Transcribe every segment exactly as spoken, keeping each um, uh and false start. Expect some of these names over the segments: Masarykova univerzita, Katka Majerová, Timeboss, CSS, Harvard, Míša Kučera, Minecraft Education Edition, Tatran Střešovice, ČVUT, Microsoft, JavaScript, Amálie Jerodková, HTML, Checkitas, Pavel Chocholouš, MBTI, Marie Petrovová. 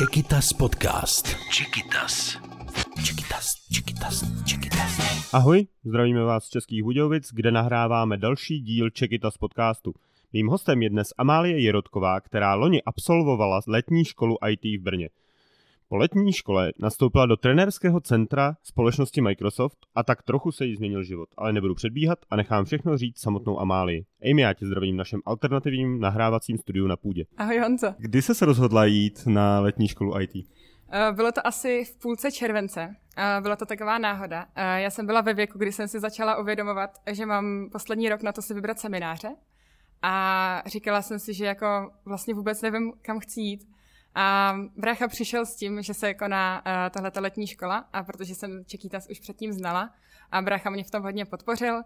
Checkitas podcast. Checkitas. Checkitas, Checkitas, Checkitas. Ahoj, zdravíme vás z Českých Budějovic, kde nahráváme další díl Checkitas podcastu. Mým hostem je dnes Amálie Jerodková, která loni absolvovala letní školu í té v Brně. Po letní škole nastoupila do trenérského centra společnosti Microsoft a tak trochu se jí změnil život, ale nebudu předbíhat a nechám všechno říct samotnou Amálii. Amy, já tě zdravím v našem alternativním nahrávacím studiu na půdě. Ahoj Honzo. Kdy jsi se rozhodla jít na letní školu í té? Bylo to asi v půlce července. Byla to taková náhoda. Já jsem byla ve věku, kdy jsem si začala uvědomovat, že mám poslední rok na to si vybrat semináře a říkala jsem si, že jako vlastně vůbec nevím, kam chci jít. A brácha přišel s tím, že se koná uh, tahleta letní škola, a protože jsem Checkitas už předtím znala a brácha mě v tom hodně podpořil, uh,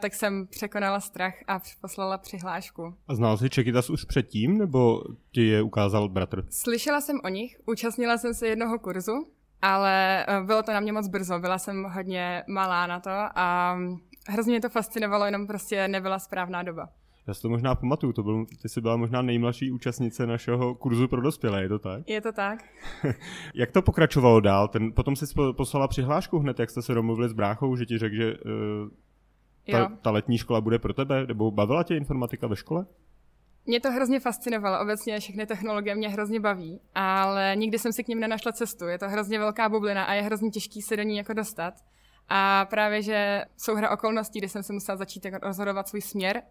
tak jsem překonala strach a poslala přihlášku. A znala jsi Checkitas už předtím, nebo ti je ukázal bratr? Slyšela jsem o nich, účastnila jsem se jednoho kurzu, ale uh, bylo to na mě moc brzo, byla jsem hodně malá na to a hrozně mě to fascinovalo, jenom prostě nebyla správná doba. Já si to možná pamatuju, to byl, ty jsi byla možná nejmladší účastnice našeho kurzu pro dospělé, je to tak? Je to tak. Jak to pokračovalo dál? Ten, potom jsi poslala přihlášku hned, jak jste se domluvili s bráchou, že ti řekl, že uh, ta, ta letní škola bude pro tebe, nebo bavila tě informatika ve škole? Mě to hrozně fascinovalo, obecně všechny technologie mě hrozně baví, ale nikdy jsem si k nim nenašla cestu, je to hrozně velká bublina a je hrozně těžký se do ní jako dostat. A právě, že souhra okolností, kdy jsem se musela začít jako rozhodovat svůj směr,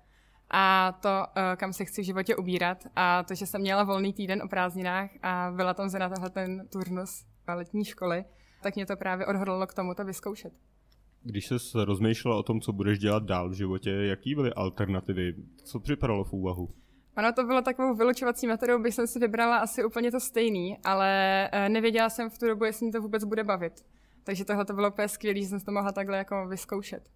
a to, kam se chci v životě ubírat, a to, že jsem měla volný týden o prázdninách a byla tam se na tahle ten turnus letní školy, tak mě to právě odhodlalo k tomu to vyzkoušet. Když ses rozmýšlela o tom, co budeš dělat dál v životě, jaký byly alternativy, co připadalo v úvahu? Ano, to bylo takovou vylučovací metodou, bych jsem si vybrala asi úplně to stejný, ale nevěděla jsem v tu dobu, jestli mě to vůbec bude bavit. Takže tohle to bylo úplně skvělý, že jsem to mohla takhle jako vyzkoušet.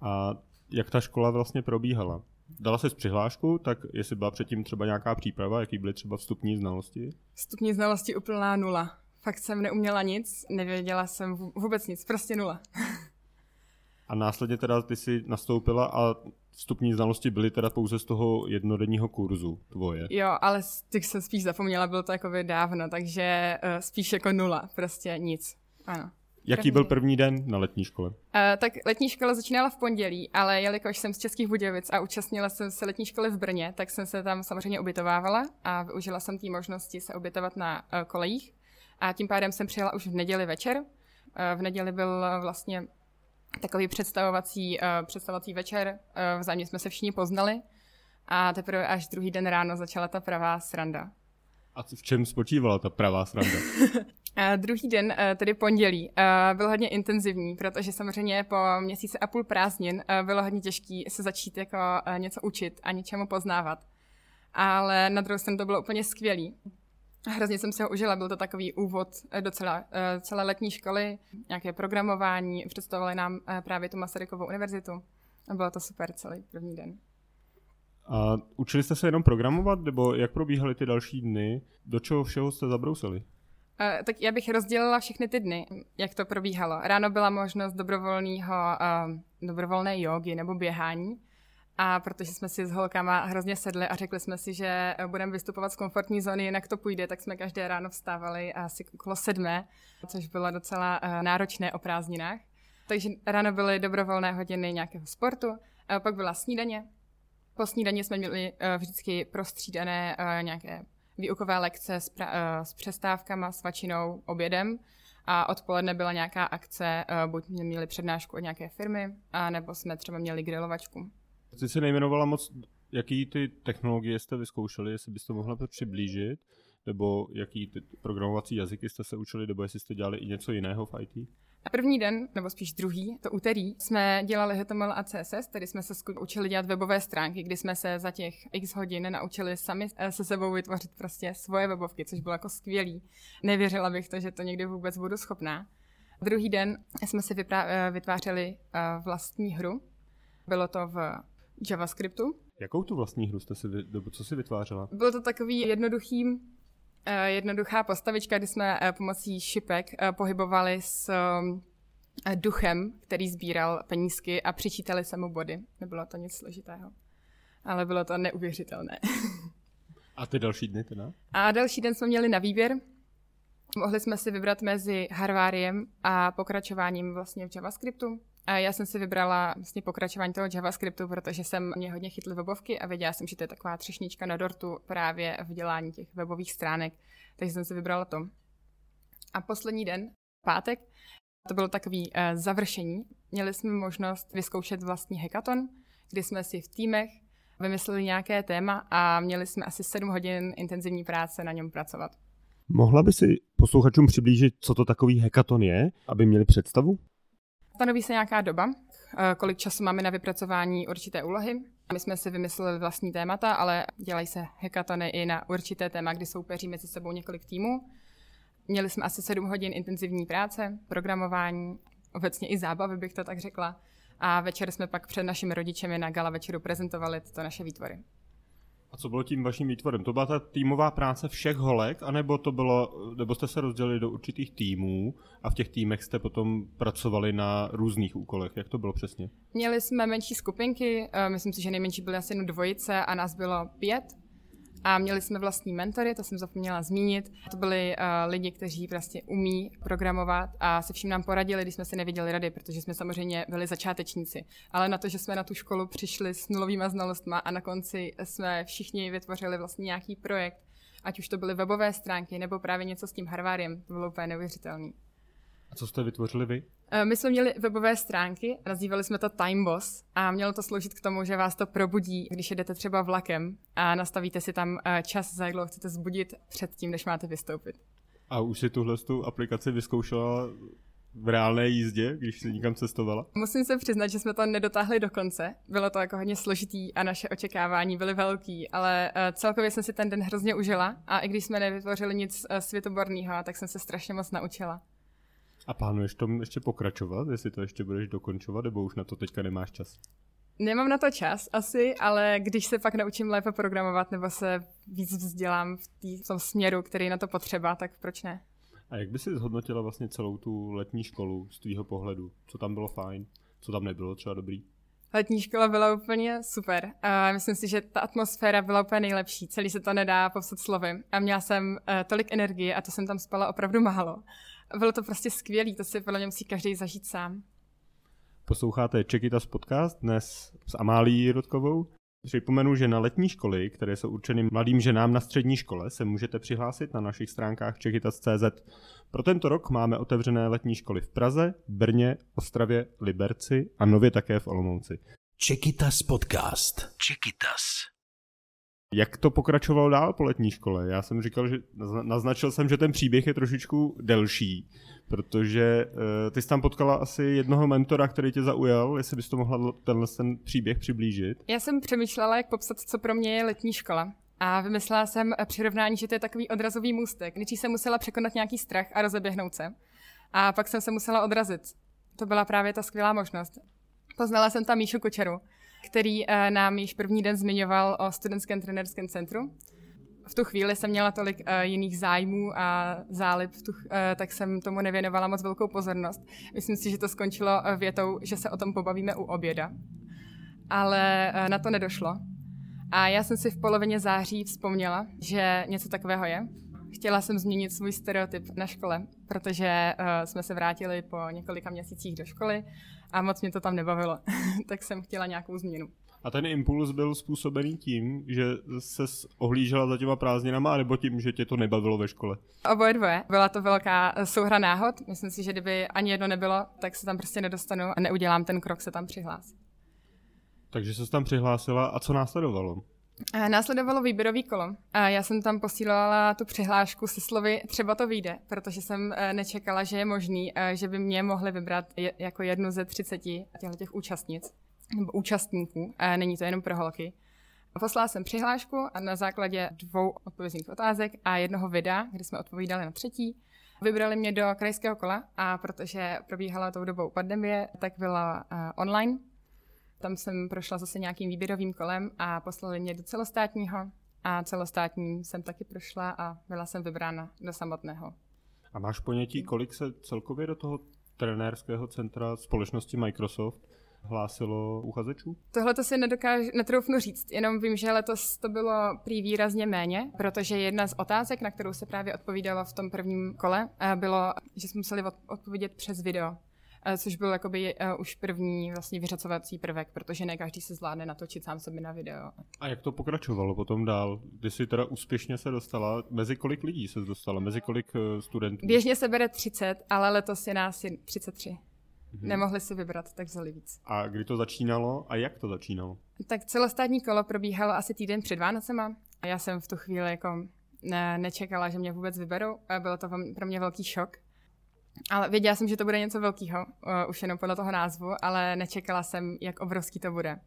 A jak ta škola vlastně probíhala? Dala jsi přihlášku, tak jestli byla předtím třeba nějaká příprava, jaký byly třeba vstupní znalosti? Vstupní znalosti úplná nula. Fakt jsem neuměla nic, nevěděla jsem vůbec nic, prostě nula. A následně teda ty jsi nastoupila a vstupní znalosti byly teda pouze z toho jednodenního kurzu tvoje. Jo, ale těch jsem spíš zapomněla, bylo to jako dávno, takže spíš jako nula, prostě nic, ano. Jaký byl první den na letní škole? Uh, tak letní škola začínala v pondělí, ale jelikož jsem z Českých Budějovic a účastnila jsem se letní školy v Brně, tak jsem se tam samozřejmě ubytovávala a využila jsem té možnosti se ubytovat na uh, kolejích. A tím pádem jsem přijela už v neděli večer. Uh, v neděli byl uh, vlastně takový představovací, uh, představovací večer, uh, vzájemně jsme se všichni poznali a teprve až druhý den ráno začala ta pravá sranda. A v čem spočívala ta pravá sranda? A druhý den, tedy pondělí, byl hodně intenzivní, protože samozřejmě po měsíci a půl prázdnin bylo hodně těžké se začít jako něco učit a něčemu poznávat. Ale na druhou stranu to bylo úplně skvělý. Hrozně jsem se ho užila, byl to takový úvod do celé, celé letní školy, nějaké programování, představovali nám právě tu Masarykovou univerzitu. Bylo to super celý první den. A učili jste se jenom programovat, nebo jak probíhaly ty další dny? Do čeho všeho jste zabrousili? Uh, tak já bych rozdělila všechny ty dny, jak to probíhalo. Ráno byla možnost dobrovolného, uh, dobrovolné jógy nebo běhání. A protože jsme si s holkama hrozně sedli a řekli jsme si, že budeme vystupovat z komfortní zóny, jinak to půjde, tak jsme každé ráno vstávali asi okolo sedmé, což bylo docela uh, náročné o prázdninách. Takže ráno byly dobrovolné hodiny nějakého sportu, uh, pak byla snídaně. Po snídani jsme měli uh, vždycky prostřídané uh, nějaké výukové lekce s, pra- s přestávkama, s svačinou, obědem a odpoledne byla nějaká akce, buď měli přednášku od nějaké firmy, a nebo jsme třeba měli grilovačku. Ty jsi nejmenovala moc, jaký ty technologie jste vyzkoušeli, jestli byste mohla přiblížit, nebo jaký ty programovací jazyky jste se učili, nebo jestli jste dělali i něco jiného v í té? A první den, nebo spíš druhý, to úterý, jsme dělali H T M L a C S S, tedy jsme se učili dělat webové stránky, kdy jsme se za těch x hodin naučili sami se sebou vytvořit prostě svoje webovky, což bylo jako skvělý. Nevěřila bych to, že to někdy vůbec budu schopná. Druhý den jsme si vyprá- vytvářeli vlastní hru. Bylo to v JavaScriptu. Jakou tu vlastní hru jste si, co si vytvářela? Bylo to takový jednoduchý... Jednoduchá postavička, kdy jsme pomocí šipek pohybovali s duchem, který sbíral penízky a přičítali se mu body. Nebylo to nic složitého, ale bylo to neuvěřitelné. A ty další dny teda? A další den jsme měli na výběr. Mohli jsme si vybrat mezi Harváriem a pokračováním vlastně v JavaScriptu. A já jsem si vybrala vlastně pokračování toho JavaScriptu, protože jsem mě hodně chytly webovky a věděla jsem, že to je taková třešnička na dortu právě v dělání těch webových stránek. Takže jsem si vybrala to. A poslední den, pátek, to bylo takový e, završení. Měli jsme možnost vyzkoušet vlastní hackathon, kdy jsme si v týmech vymysleli nějaké téma a měli jsme asi sedm hodin intenzivní práce na něm pracovat. Mohla by si posluchačům přiblížit, co to takový hackathon je, aby měli představu? Stanoví se nějaká doba, kolik času máme na vypracování určité úlohy. My jsme si vymysleli vlastní témata, ale dělají se hackathony i na určité téma, kdy soupeří mezi sebou několik týmů. Měli jsme asi sedm hodin intenzivní práce, programování, obecně i zábavy, bych to tak řekla. A večer jsme pak před našimi rodičemi na gala večeru prezentovali tyto naše výtvory. A co bylo tím vaším výtvorem? To byla ta týmová práce všech holek, anebo to bylo, nebo jste se rozdělili do určitých týmů a v těch týmech jste potom pracovali na různých úkolech? Jak to bylo přesně? Měli jsme menší skupinky, myslím si, že nejmenší byly asi jen dvojice a nás bylo pět. A měli jsme vlastní mentory, to jsem zapomněla zmínit. To byli uh, lidi, kteří prostě umí programovat a se vším nám poradili, když jsme si nevěděli rady, protože jsme samozřejmě byli začátečníci. Ale na to, že jsme na tu školu přišli s nulovýma znalostma a na konci jsme všichni vytvořili vlastně nějaký projekt, ať už to byly webové stránky nebo právě něco s tím Harvardem, to bylo úplně neuvěřitelné. A co jste vytvořili vy? My jsme měli webové stránky, nazývali jsme to Timeboss a mělo to sloužit k tomu, že vás to probudí, když jedete třeba vlakem a nastavíte si tam čas, za jak dlouho chcete zbudit před tím, než máte vystoupit. A už si tuhle tu aplikaci vyzkoušela v reálné jízdě, když jsi nikam cestovala? Musím se přiznat, že jsme to nedotáhli do konce. Bylo to jako hodně složitý a naše očekávání byly velký, ale celkově jsem si ten den hrozně užila a i když jsme nevytvořili nic světoborného, tak jsem se strašně moc naučila. A plánuješ tom ještě pokračovat, jestli to ještě budeš dokončovat, nebo už na to teďka nemáš čas? Nemám na to čas asi, ale když se pak naučím lépe programovat nebo se víc vzdělám v, tý, v tom směru, který je na to potřeba, tak proč ne? A jak by si zhodnotila vlastně celou tu letní školu z tvýho pohledu? Co tam bylo fajn? Co tam nebylo třeba dobrý? Letní škola byla úplně super. A myslím si, že ta atmosféra byla úplně nejlepší. Celý se to nedá popsat slovy. A měla jsem tolik energie a to jsem tam spala opravdu málo. Bylo to prostě skvělý, to si podle mě musí každý zažít sám. Posloucháte Checkitas podcast dnes s Amálií Jerodkovou. Připomenu, že na letní školy, které jsou určeny mladým ženám na střední škole, se můžete přihlásit na našich stránkách checkitas tečka cé zet. Pro tento rok máme otevřené letní školy v Praze, Brně, Ostravě, Liberci a nově také v Olomouci. Checkitas podcast. Checkitas. Jak to pokračovalo dál po letní škole? Já jsem říkal, že naznačil jsem, že ten příběh je trošičku delší, protože uh, ty jsi tam potkala asi jednoho mentora, který tě zaujal, jestli bys to mohla tenhle ten příběh přiblížit. Já jsem přemýšlela, jak popsat, co pro mě je letní škola. A vymyslela jsem přirovnání, že to je takový odrazový můstek. Nejdřív jsem musela překonat nějaký strach a rozeběhnout se. A pak jsem se musela odrazit. To byla právě ta skvělá možnost. Poznala jsem tam Míšu Kučeru, který nám již první den zmiňoval o studentském trenérském centru. V tu chvíli jsem měla tolik jiných zájmů a zálib, tak jsem tomu nevěnovala moc velkou pozornost. Myslím si, že to skončilo větou, že se o tom pobavíme u oběda. Ale na to nedošlo. A já jsem si v polovině září vzpomněla, že něco takového je. Chtěla jsem změnit svůj stereotyp na škole, protože jsme se vrátili po několika měsících do školy a moc mě to tam nebavilo, tak jsem chtěla nějakou změnu. A ten impuls byl způsobený tím, že ses ohlížela za těma prázdninama, nebo tím, že tě to nebavilo ve škole? Oboje dvoje. Byla to velká souhra náhod. Myslím si, že kdyby ani jedno nebylo, tak se tam prostě nedostanu a neudělám ten krok se tam přihlásit. Takže ses tam přihlásila a co následovalo? A následovalo výběrový kolo. A já jsem tam posílala tu přihlášku se slovy třeba to vyjde, protože jsem nečekala, že je možný, že by mě mohli vybrat jako jednu ze třiceti těch účastnic, nebo účastníků, a není to jenom pro holky. Poslala jsem přihlášku a na základě dvou odpovědných otázek a jednoho videa, kde jsme odpovídali na třetí, vybrali mě do krajského kola a protože probíhala tou dobou pandemie, tak byla online. Tam jsem prošla zase nějakým výběrovým kolem a poslali mě do celostátního a celostátní jsem taky prošla a byla jsem vybrána do samotného. A máš ponětí, kolik se celkově do toho trenérského centra společnosti Microsoft hlásilo uchazečů? Tohle to si nedokážu, netroufnu říct, jenom vím, že letos to bylo prý výrazně méně, protože jedna z otázek, na kterou se právě odpovídalo v tom prvním kole, bylo, že jsme museli odpovědět přes video, což byl jakoby už první vlastně vyřacovací prvek, protože ne každý se zvládne natočit sám sebe na video. A jak to pokračovalo potom dál? Když jsi teda úspěšně se dostala, mezi kolik lidí se dostala, mezi kolik studentů? Běžně se bere třicet, ale letos je nás třicet tři. Hmm. Nemohli si vybrat, tak vzali víc. A kdy to začínalo a jak to začínalo? Tak celostátní kolo probíhalo asi týden před Vánocema. Já jsem v tu chvíli jako ne, nečekala, že mě vůbec vyberou. Bylo to pro mě velký šok. Ale věděla jsem, že to bude něco velkého, už jenom podle toho názvu, ale nečekala jsem, jak obrovský to bude.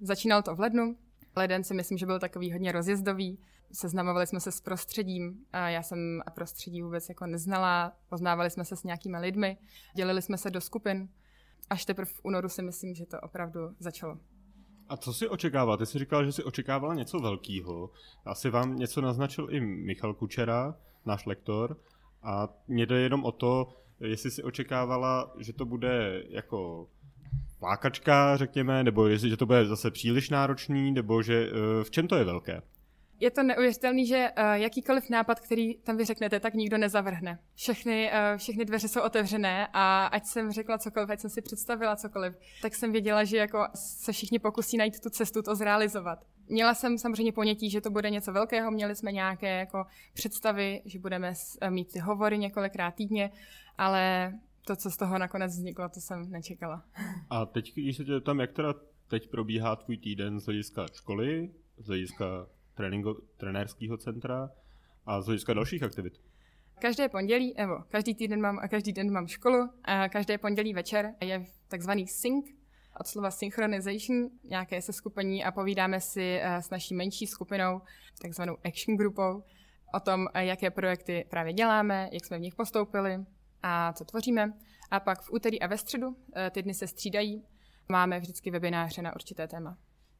Začínalo to v lednu. Leden si myslím, že byl takový hodně rozjezdový. Seznamovali jsme se s prostředím. Já jsem prostředí vůbec jako neznala. Poznávali jsme se s nějakými lidmi. Dělili jsme se do skupin. Až teprve v únoru si myslím, že to opravdu začalo. A co jsi očekávala? Ty jsi říkala, že jsi očekávala něco velkého. Asi vám něco naznačil i Michal Kučera, náš lektor. A mě jde jenom o to, jestli jsi očekávala, že to bude jako plákačka, řekněme, nebo jestli že to bude zase příliš náročný, nebo že v čem to je velké? Je to neuvěřitelný, že jakýkoliv nápad, který tam vy řeknete, tak nikdo nezavrhne. Všechny, všechny dveře jsou otevřené a ať jsem řekla cokoliv, ať jsem si představila cokoliv, tak jsem věděla, že jako se všichni pokusí najít tu cestu, to zrealizovat. Měla jsem samozřejmě ponětí, že to bude něco velkého, měli jsme nějaké jako představy, že budeme mít hovory několikrát týdně, ale to, co z toho nakonec vzniklo, to jsem nečekala. A teď, když se tě tam, jak teda teď probíhá tvůj týden z hlediska školy, z hlediska tréninko, trenérského centra a z hlediska dalších aktivit? Každé pondělí, nebo každý týden mám a každý den mám školu a každé pondělí večer je takzvaný sync, od slova synchronization, nějaké seskupení a povídáme si s naší menší skupinou, takzvanou action grupou, o tom, jaké projekty právě děláme, jak jsme v nich postoupili a co tvoříme. A pak v úterý a ve středu, ty dny se střídají, máme vždycky webináře na určité téma.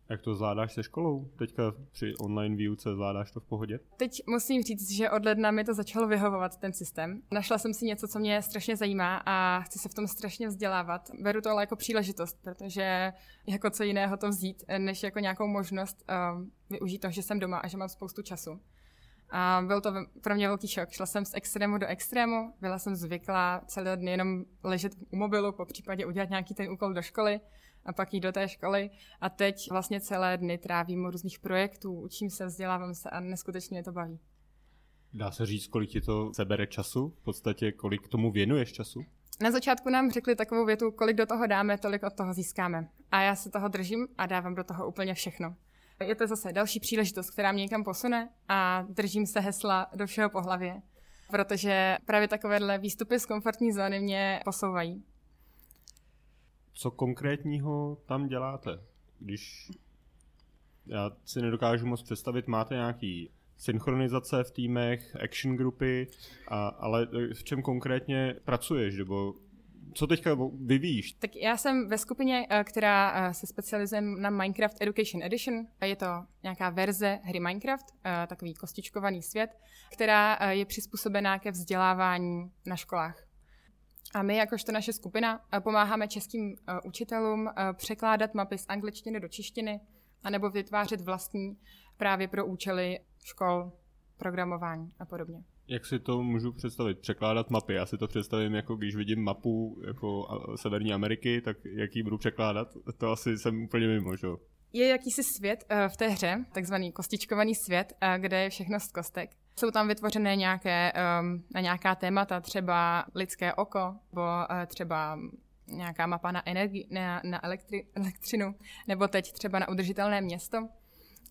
Jak to zvládáš se školou? Teďka při online výuce zvládáš to v pohodě? Teď musím říct, že od ledna mi to začalo vyhovovat, ten systém. Našla jsem si něco, co mě strašně zajímá a chci se v tom strašně vzdělávat. Beru to ale jako příležitost, protože jako co jiného to vzít, než jako nějakou možnost uh, využít to, že jsem doma a že mám spoustu času. A byl to pro mě velký šok. Šla jsem z extrému do extrému, byla jsem zvyklá celé dny jenom ležet u mobilu, popřípadě udělat nějaký ten úkol do školy a pak jít do té školy. A teď vlastně celé dny trávím u různých projektů, učím se, vzdělávám se a neskutečně mě to baví. Dá se říct, kolik ti to sebere času? V podstatě kolik tomu věnuješ času? Na začátku nám řekli takovou větu, kolik do toho dáme, tolik od toho získáme. A já se toho držím a dávám do toho úplně všechno. Je to zase další příležitost, která mě někam posune a držím se hesla do všeho po hlavě, protože právě takovéhle výstupy z komfortní zóny mě posouvají. Co konkrétního tam děláte? Když já si nedokážu moc představit, máte nějaký synchronizace v týmech, action grupy, a, ale v čem konkrétně pracuješ, nebo co teďka vyvíjíš? Tak já jsem ve skupině, která se specializuje na Minecraft Education Edition. Je to nějaká verze hry Minecraft, takový kostičkovaný svět, která je přizpůsobená ke vzdělávání na školách. A my, jakožto naše skupina, pomáháme českým učitelům překládat mapy z angličtiny do češtiny anebo vytvářet vlastní právě pro účely škol, programování a podobně. Jak si to můžu představit? Překládat mapy. Já si to představím, jako když vidím mapu jako Severní Ameriky, tak jak ji budu překládat? To asi jsem úplně mimo, že? Je jakýsi svět v té hře, takzvaný kostičkovaný svět, kde je všechno z kostek. Jsou tam vytvořené nějaké, na nějaká témata, třeba lidské oko, nebo třeba nějaká mapa na, energi- na, na elektri- elektřinu, nebo teď třeba na udržitelné město.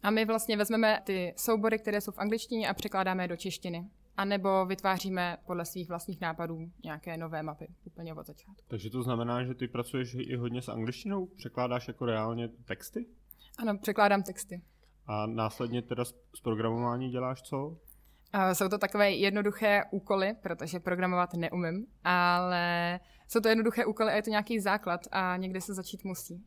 A my vlastně vezmeme ty soubory, které jsou v angličtině a překládáme je do češtiny. A nebo vytváříme podle svých vlastních nápadů nějaké nové mapy úplně od začátku. Takže to znamená, že ty pracuješ i hodně s angličtinou? Překládáš jako reálně texty? Ano, překládám texty. A následně teda z programování děláš co? Jsou to takové jednoduché úkoly, protože programovat neumím, ale jsou to jednoduché úkoly a je to nějaký základ a někde se začít musí.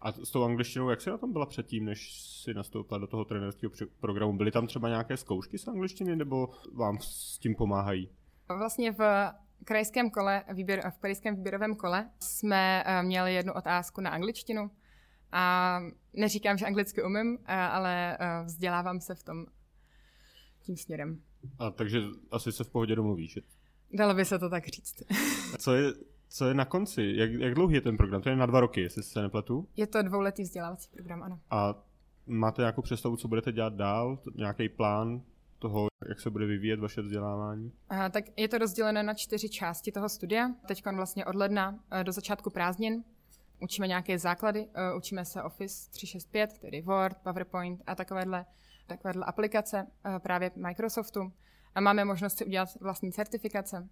A s tou angličtinou, jak jsi na tom byla předtím, než jsi nastoupila do toho trenérského programu? Byly tam třeba nějaké zkoušky z angličtiny, nebo vám s tím pomáhají? Vlastně v krajském kole, výběr, v krajském výběrovém kole jsme měli jednu otázku na angličtinu. A neříkám, že anglicky umím, ale vzdělávám se v tom tím směrem. A takže asi se v pohodě domluvíš? Dalo by se to tak říct. Co je, co je na konci? Jak, jak dlouhý je ten program? To je na dva roky, jestli se nepletu? Je to dvouletý vzdělávací program, ano. A máte nějakou představu, co budete dělat dál? Nějaký plán toho, jak se bude vyvíjet vaše vzdělávání? A, tak je to rozdělené na čtyři části toho studia. Teď vlastně od ledna do začátku prázdnin. Učíme nějaké základy, učíme se Office tři šedesát pět, tedy Word, PowerPoint a takovéhle, takovéhle aplikace právě Microsoftu. A máme možnost si udělat vlastní certifikace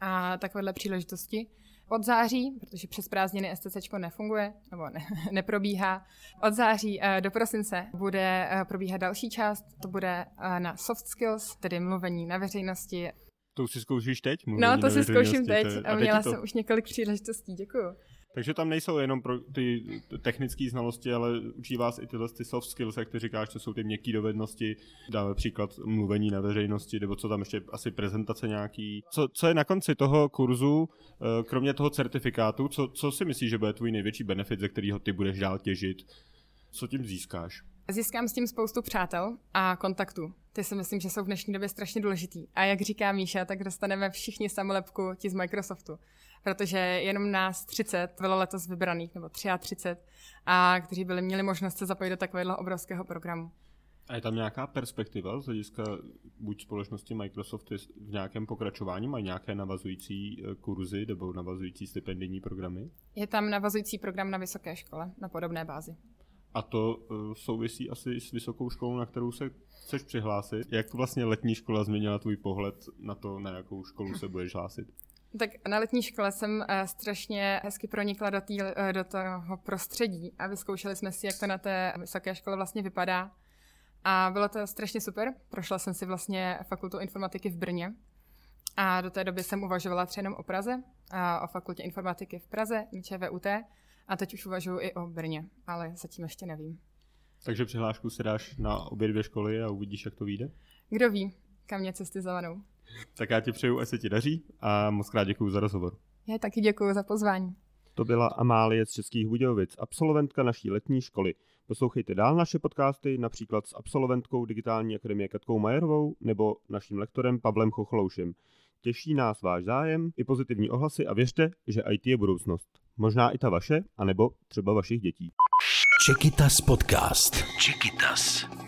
a takovéhle příležitosti. Od září, protože přes prázdniny STCčko nefunguje, nebo ne, neprobíhá, od září do prosince bude probíhat další část, to bude na soft skills, tedy mluvení na veřejnosti. To si zkoušíš teď? Mluvení no, to si zkouším teď. teď. A měla teď to... jsem už několik příležitostí, děkuju. Takže tam nejsou jenom pro ty technické znalosti, ale učí vás i tyhle ty soft skills, jak ty říkáš, to jsou ty měkké dovednosti, dáme příklad mluvení na veřejnosti, nebo co tam ještě, asi prezentace nějaký. Co, co je na konci toho kurzu, kromě toho certifikátu, co, co si myslíš, že bude tvůj největší benefit, ze kterého ty budeš dál těžit? Co tím získáš? Získám s tím spoustu přátel a kontaktů. Ty si myslím, že jsou v dnešní době strašně důležitý. A jak říká Míša, tak dostaneme všichni samolepku ti z Microsoftu. Protože jenom nás třicet bylo letos vybraných, nebo třicet tři, a kteří byli, měli možnost se zapojit do takového obrovského programu. A je tam nějaká perspektiva z hlediska buď společnosti Microsoft v nějakém pokračování, mají nějaké navazující kurzy nebo navazující stipendijní programy? Je tam navazující program na vysoké škole, na podobné bázi. A to souvisí asi s vysokou školou, na kterou se chceš přihlásit. Jak vlastně letní škola změnila tvůj pohled na to, na jakou školu se budeš hlásit? Tak na letní škole jsem strašně hezky pronikla do, tý, do toho prostředí a vyzkoušeli jsme si, jak to na té vysoké škole vlastně vypadá. A bylo to strašně super. Prošla jsem si vlastně fakultu informatiky v Brně. A do té doby jsem uvažovala třeba jenom o Praze, a o fakultě informatiky v Praze, ČVUT. A teď už uvažuji i o Brně, ale zatím ještě nevím. Takže přihlášku si dáš na obě dvě školy a uvidíš, jak to vyjde? Kdo ví, kam mě cesty zavedou. Tak já ti přeju, ať se ti daří a moc krát děkuju za rozhovor. Já taky děkuju za pozvání. To byla Amálie z Českých Budějovic, absolventka naší letní školy. Poslouchejte dál naše podcasty, například s absolventkou Digitální akademie Katkou Majerovou nebo naším lektorem Pavlem Chocholoušem. Těší nás váš zájem i pozitivní ohlasy a věřte, že í té je budoucnost. Možná i ta vaše, anebo třeba vašich dětí. Checkitas podcast. Checkitas.